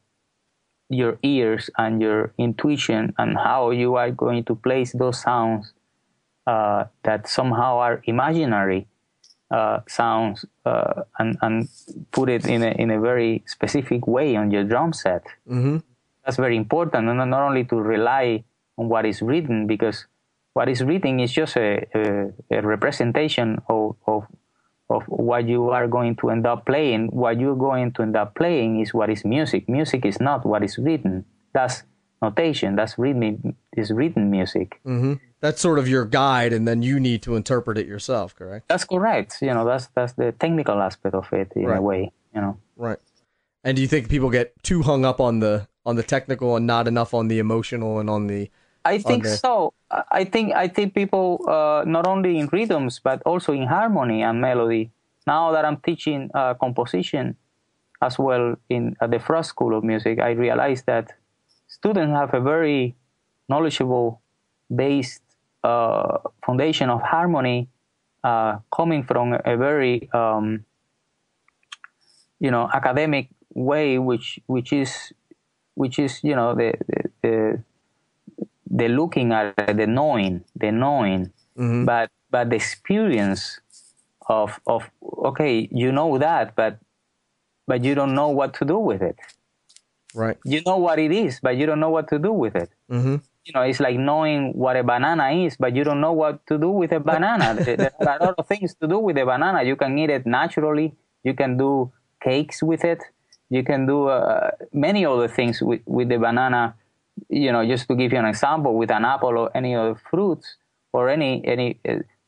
your ears and your intuition and how you are going to place those sounds that somehow are imaginary sounds and put it in a very specific way on your drum set. Mm-hmm. That's very important, and not only to rely on what is written, because what is written is just a representation of what you are going to end up playing. What you're going to end up playing is what is music. Music is not what is written. That's notation. That's written music. Mm-hmm. That's sort of your guide, and then you need to interpret it yourself. Correct. That's correct. That's the technical aspect of it in a way. Right. And do you think people get too hung up on the technical and not enough on the emotional and on the... I think people, not only in rhythms, but also in harmony and melody. Now that I'm teaching composition as well at the Frost School of Music, I realized that students have a very knowledgeable based foundation of harmony coming from a very academic way, which is the looking at it, the knowing, mm-hmm. but the experience of okay, you know that, but you don't know what to do with it. Right. You know what it is, but you don't know what to do with it. Mm-hmm. It's like knowing what a banana is, but you don't know what to do with a banana. There are a lot of things to do with a banana. You can eat it naturally. You can do cakes with it. You can do many other things with the banana. Just to give you an example, with an apple or any other fruits or any.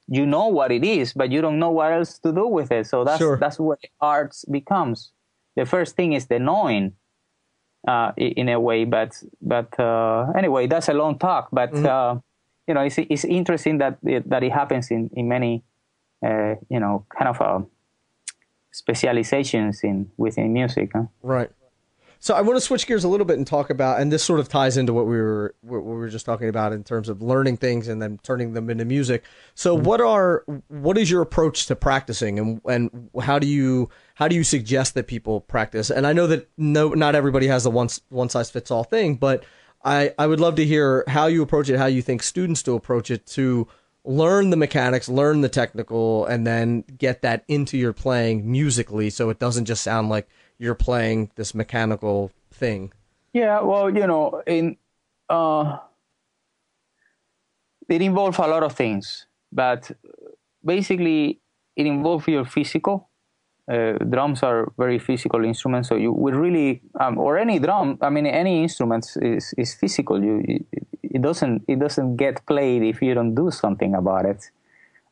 You know what it is, but you don't know what else to do with it. So that's what arts becomes. The first thing is the knowing, in a way. But anyway, that's a long talk. But mm-hmm. It's interesting that it happens in many specializations within music. Huh? Right. So I want to switch gears a little bit and talk about, and this sort of ties into what we were just talking about in terms of learning things and then turning them into music. So what is your approach to practicing, and how do you suggest that people practice? And I know that not everybody has a one size fits all thing, but I would love to hear how you approach it, how you think students to approach it to learn the mechanics, learn the technical, and then get that into your playing musically, so it doesn't just sound like you're playing this mechanical thing. Yeah, well, it involves a lot of things, but basically it involves your physical. Drums are very physical instruments, so you would really, or any drum. I mean, any instruments is physical. It doesn't get played if you don't do something about it.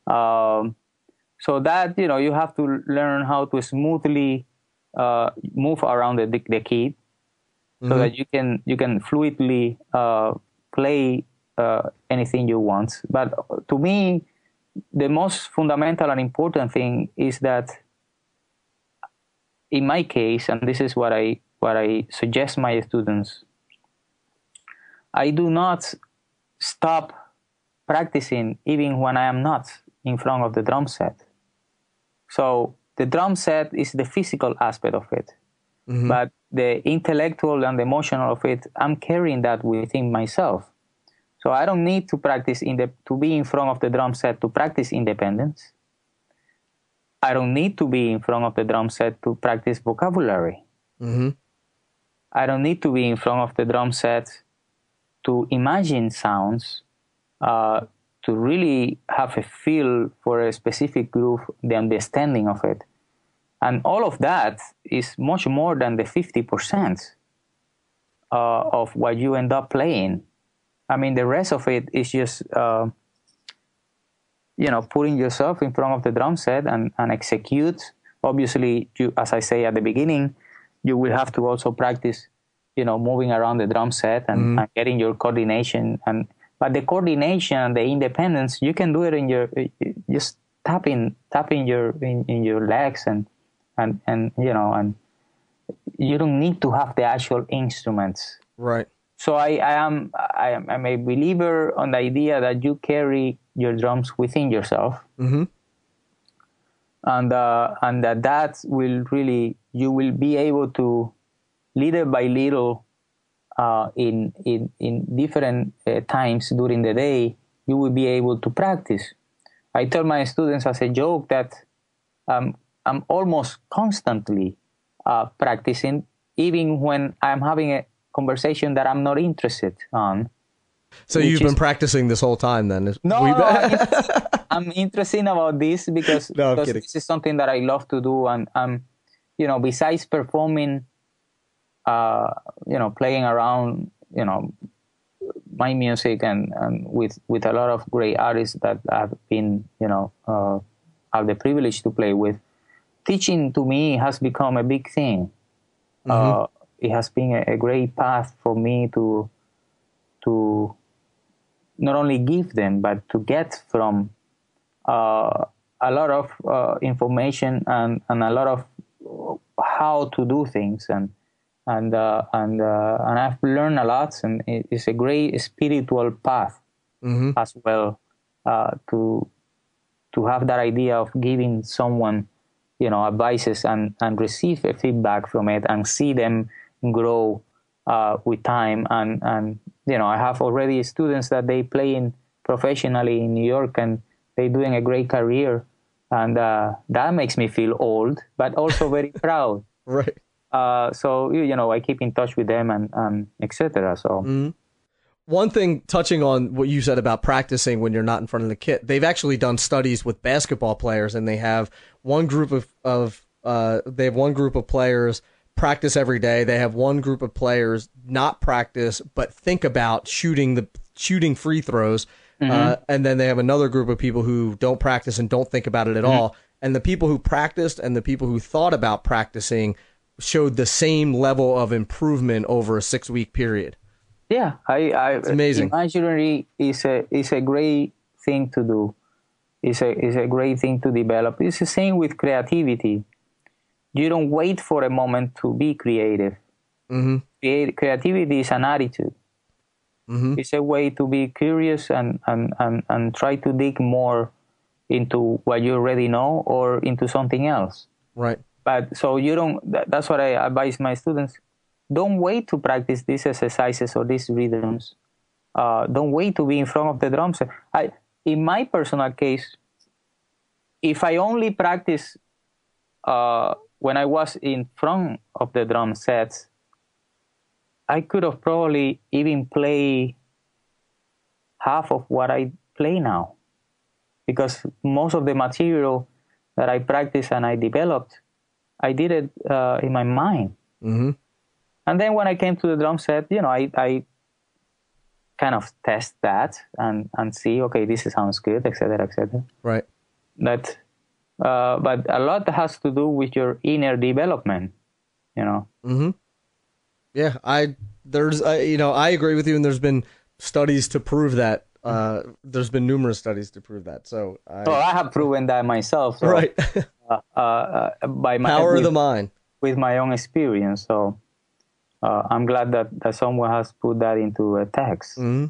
So that you have to learn how to smoothly move around the key, so mm-hmm. that you can fluidly play anything you want. But to me, the most fundamental and important thing is that, in my case, and this is what I suggest my students, I do not stop practicing even when I am not in front of the drum set. So the drum set is the physical aspect of it, mm-hmm. but the intellectual and the emotional of it, I'm carrying that within myself. So I don't need to practice to be in front of the drum set to practice independence. I don't need to be in front of the drum set to practice vocabulary. Mm-hmm. I don't need to be in front of the drum set to imagine sounds, to really have a feel for a specific groove, the understanding of it. And all of that is much more than the 50% of what you end up playing. I mean, the rest of it is just, putting yourself in front of the drum set and execute. Obviously, as I say at the beginning, you will have to also practice, moving around the drum set and getting your coordination. But the coordination and the independence, you can do it in your, just tapping in your legs and you don't need to have the actual instruments. Right. So I'm a believer on the idea that you carry your drums within yourself. Mm-hmm. And that will really, you will be able to little by little, in different times during the day, you will be able to practice. I tell my students as a joke that I'm almost constantly practicing, even when I'm having a conversation that I'm not interested on. So you've been practicing this whole time then? No, I'm interested about this because this is something that I love to do. And, besides performing, playing around, my music and with a lot of great artists that I've been, have the privilege to play with. Teaching to me has become a big thing. Mm-hmm. It has been a great path for me to not only give them, but to get from a lot of information and a lot of how to do things and I've learned a lot, and it's a great spiritual path, mm-hmm. as well, to have that idea of giving someone, you know, advices and receive a feedback from it and see them grow with time. And you know, I have already students that they play in professionally in New York and they're doing a great career. And that makes me feel old, but also very proud. Right. So, you know, I keep in touch with them and et cetera. So one thing, touching on what you said about practicing when you're not in front of the kit, they've actually done studies with basketball players, and they have one group of players practice every day. They have one group of players not practice, but think about shooting free throws. Mm-hmm. And then they have another group of people who don't practice and don't think about it at mm-hmm. all. And the people who practiced and the people who thought about practicing showed the same level of improvement over a 6-week period. Yeah. It's amazing. Imaginary is a great thing to do. It's a great thing to develop. It's the same with creativity. You don't wait for a moment to be creative. Mm-hmm. Creativity is an attitude. Mm-hmm. It's a way to be curious and try to dig more into what you already know or into something else. Right. But so you don't, that's what I advise my students. Don't wait to practice these exercises or these rhythms. Don't wait to be in front of the drums. In my personal case, if I only practice when I was in front of the drum sets, I could have probably even play half of what I play now, because most of the material that I practiced and I developed, I did it in my mind. Mm-hmm. And then when I came to the drum set, you know, I kind of test that and see, okay, this sounds good, etc., etc. Right. That, but a lot has to do with your inner development, you know. Mm-hmm. Yeah, I agree with you, and there's been studies to prove that. There's been numerous studies to prove that. So I have proven that myself. So, right. By my power of the mind, with my own experience. So I'm glad that someone has put that into a text. Mm-hmm.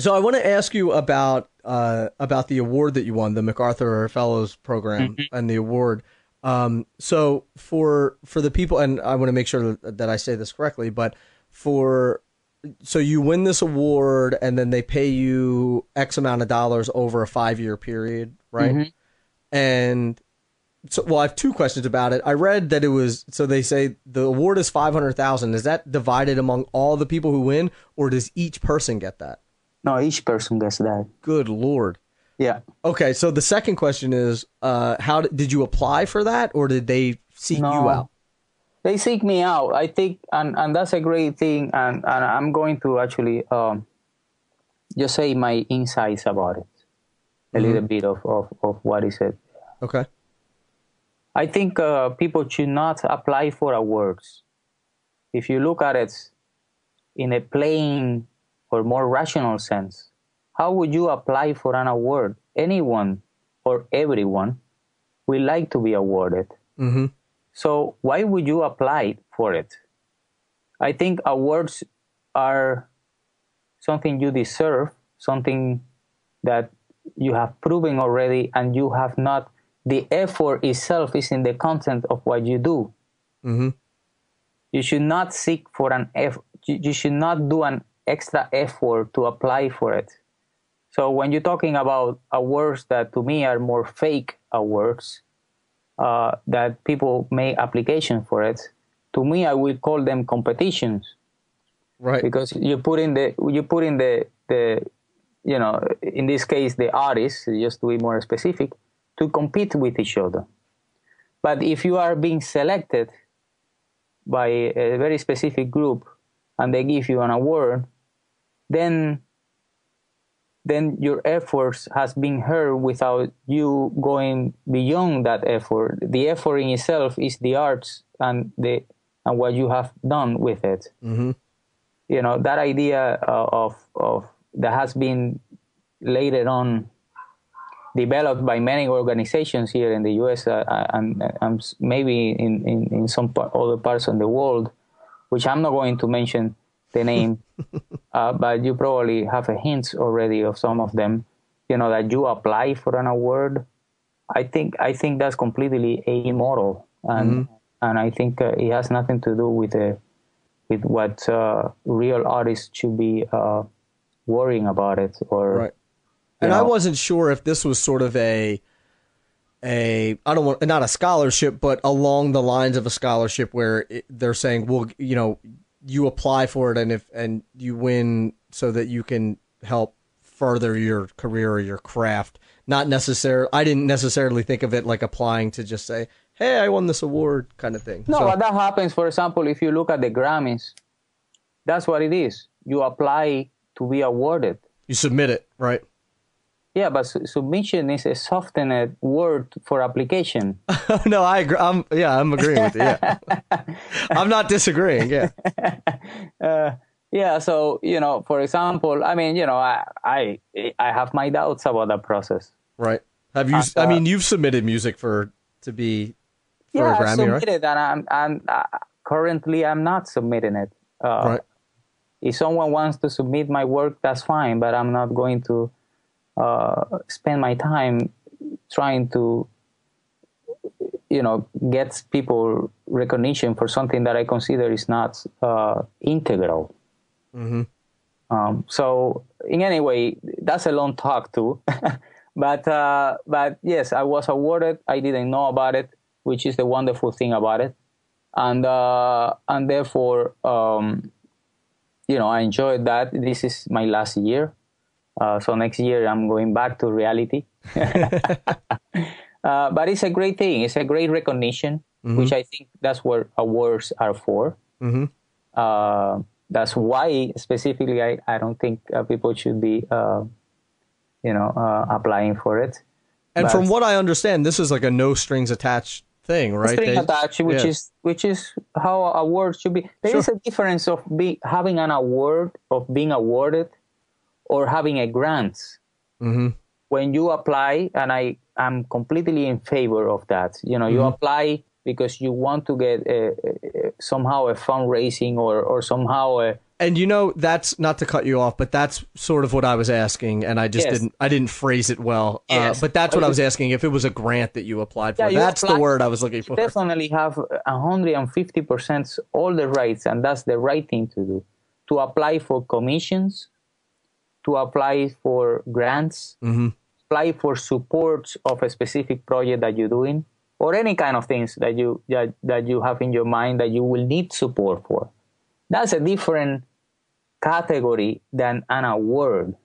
So I want to ask you about the award that you won, the MacArthur Fellows Program, mm-hmm. and the award. So for the people, and I want to make sure that I say this correctly, but so you win this award and then they pay you X amount of dollars over a 5-year period, right? Mm-hmm. And so, well, I have two questions about it. I read that it was, so they say the award is $500,000. Is that divided among all the people who win, or does each person get that? No, each person gets that. Good Lord. Yeah. Okay. So the second question is, how did you apply for that, or did they seek you out? They seek me out, I think, and that's a great thing. And I'm going to actually just say my insights about it, a mm-hmm. little bit of what is it. Okay. I think people should not apply for awards. If you look at it in a plain or more rational sense, how would you apply for an award? Anyone or everyone will like to be awarded. Mm-hmm. So why would you apply for it? I think awards are something you deserve, something that you have proven already, and you have not. The effort itself is in the content of what you do. Mm-hmm. You should not seek for an effort. You should not do an extra effort to apply for it. So when you're talking about awards that to me are more fake awards, that people make application for it, to me I will call them competitions. Right. Because you put in the you know, in this case the artists, just to be more specific, to compete with each other. But if you are being selected by a very specific group and they give you an award, then your efforts has been heard without you going beyond that effort. The effort in itself is the arts and what you have done with it. Mm-hmm. You know, that idea of that has been later on developed by many organizations here in the U.S. and maybe in some other parts of the world, which I'm not going to mention the name, but you probably have a hint already of some of them. that you apply for an award, I think that's completely amoral, and I think it has nothing to do with what real artists should be worrying about it or. Right. And I wasn't sure if this was sort of a not a scholarship, but along the lines of a scholarship where they're saying, well, you apply for it and you win so that you can help further your career or your craft. Not necessarily. I didn't necessarily think of it like applying to just say, hey, I won this award kind of thing. No, but that happens. For example, if you look at the Grammys, that's what it is. You apply to be awarded. You submit it, right? Yeah, but submission is a softened word for application. No, I agree. I'm agreeing with you. Yeah. I'm not disagreeing. Yeah. So, for example, I have my doubts about that process. Right. Have you, you've submitted music for a Grammy, right? Yeah, I submitted, right? And currently I'm not submitting it. Right. If someone wants to submit my work, that's fine, but I'm not going to spend my time trying to, get people recognition for something that I consider is not integral. Mm-hmm. So in any way, that's a long talk too. But yes, I was awarded. I didn't know about it, which is the wonderful thing about it. And therefore, I enjoyed that. This is my last year. So next year I'm going back to reality. But it's a great thing. It's a great recognition, which I think that's what awards are for. Mm-hmm. That's why specifically I don't think people should be, applying for it. And but from what I understand, this is like a no strings attached thing, right? Which is how awards should be. There is a difference of having an award, of being awarded, or having a grant. Mm-hmm. When you apply, and I'm completely in favor of that. You apply because you want to get somehow a fundraising or somehow a. And that's not to cut you off, but that's sort of what I was asking, and I just didn't phrase it well. Yes. But that's what I was asking, if it was a grant that you applied for. Yeah, that's the word I was looking for. You definitely have 150% all the rights, and that's the right thing to do. To apply for commissions, to apply for grants, apply for support of a specific project that you're doing, or any kind of things that you have in your mind that you will need support for. That's a different category than an award.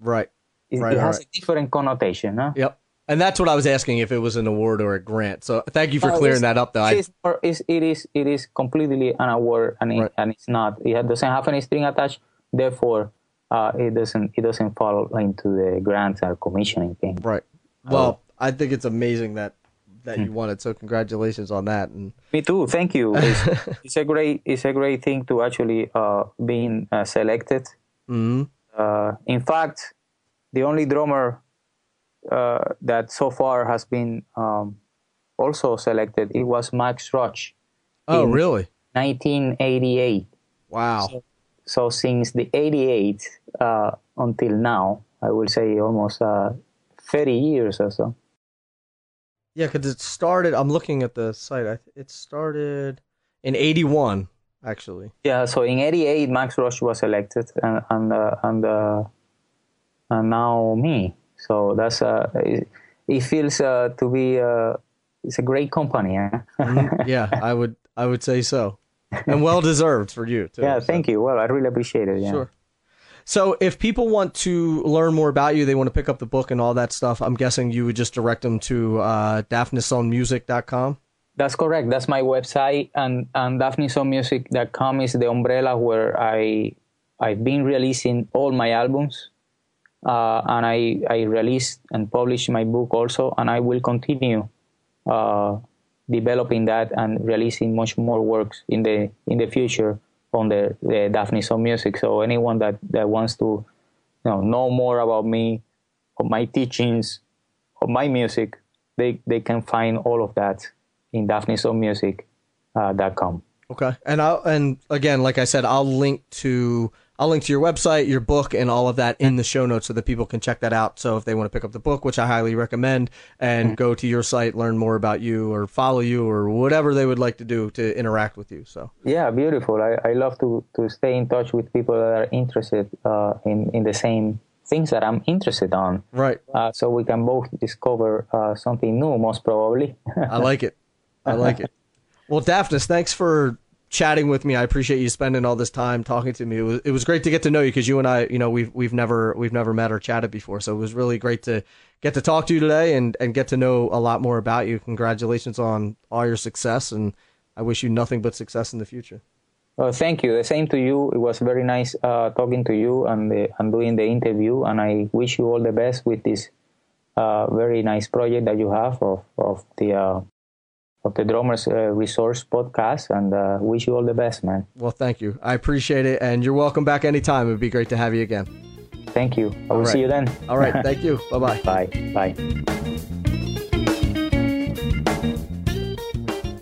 Right. It has a different connotation. Huh? Yep. And that's what I was asking, if it was an award or a grant. So thank you for clearing that up, though. It is completely an award, and it's not. It doesn't have any string attached. Therefore, it doesn't fall into the grants or commissioning thing. Right. Well, I think it's amazing that you won it. So congratulations on that. And me too. Thank you. It's a great thing to actually being selected. Mm-hmm. In fact, the only drummer that so far has been also selected, it was Max Roach. Oh, really? 1988. Wow. So since the 88 until now, I will say almost 30 years or so. Yeah, because it started, I'm looking at the site, it started in 81, actually. Yeah, so in 88, Max Roach was elected, and now me. So that's, it feels to be, it's a great company. Eh? Yeah, I would say so. And well-deserved for you, too. Yeah, thank you. Well, I really appreciate it. Yeah. Sure. So if people want to learn more about you, they want to pick up the book and all that stuff, I'm guessing you would just direct them to daphnisonmusic.com? That's correct. That's my website. And daphnisonmusic.com is the umbrella where I've been releasing all my albums. And I released and published my book also. And I will continue developing that and releasing much more works in the future on the Daphnis on Music. So anyone that wants to know more about me, or my teachings, or my music, they can find all of that in daphnisonmusic.com. Okay, and again, like I said, I'll link to I'll link to your website, your book, and all of that in the show notes so that people can check that out. So if they want to pick up the book, which I highly recommend, and go to your site, learn more about you or follow you or whatever they would like to do to interact with you. So yeah, beautiful. I love to stay in touch with people that are interested in the same things that I'm interested on. Right. So we can both discover something new, most probably. I like it. I like it. Well, Daphnis, thanks for chatting with me. I appreciate you spending all this time talking to me. It was great to get to know you, because you and I, you know, we've never met or chatted before. So it was really great to get to talk to you today and get to know a lot more about you. Congratulations on all your success, and I wish you nothing but success in the future. Well, thank you. The same to you. It was very nice talking to you and doing the interview, and I wish you all the best with this very nice project that you have of the Drummers Resource Podcast, and wish you all the best, man. Well, thank you. I appreciate it, and you're welcome back anytime. It would be great to have you again. Thank you. I will see you then. All right. Thank you. Bye-bye. Bye. Bye.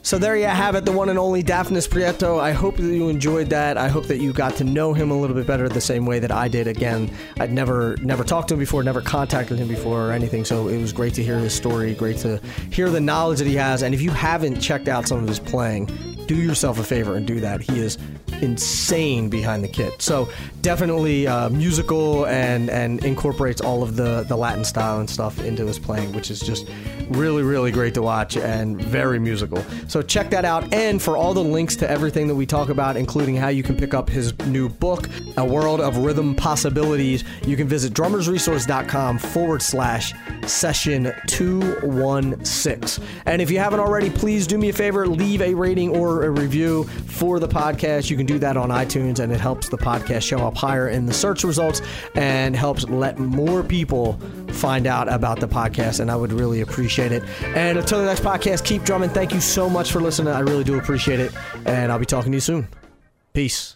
So there you have it, the one and only Daphnis Prieto. I hope that you enjoyed that. I hope that you got to know him a little bit better the same way that I did. Again, I'd never talked to him before, never contacted him before or anything, so it was great to hear his story, great to hear the knowledge that he has. And if you haven't checked out some of his playing, do yourself a favor and do that. He is insane behind the kit. So definitely musical and incorporates all of the Latin style and stuff into his playing, which is just really, really great to watch and very musical. So check that out. And for all the links to everything that we talk about, including how you can pick up his new book, A World of Rhythm Possibilities, you can visit drummersresource.com/session216. And if you haven't already, please do me a favor, leave a rating or a review for the podcast. You can do that on iTunes, and it helps the podcast show up higher in the search results and helps let more people find out about the podcast, and I would really appreciate it. And until the next podcast, keep drumming. Thank you so much for listening. I really do appreciate it, and I'll be talking to you soon. Peace.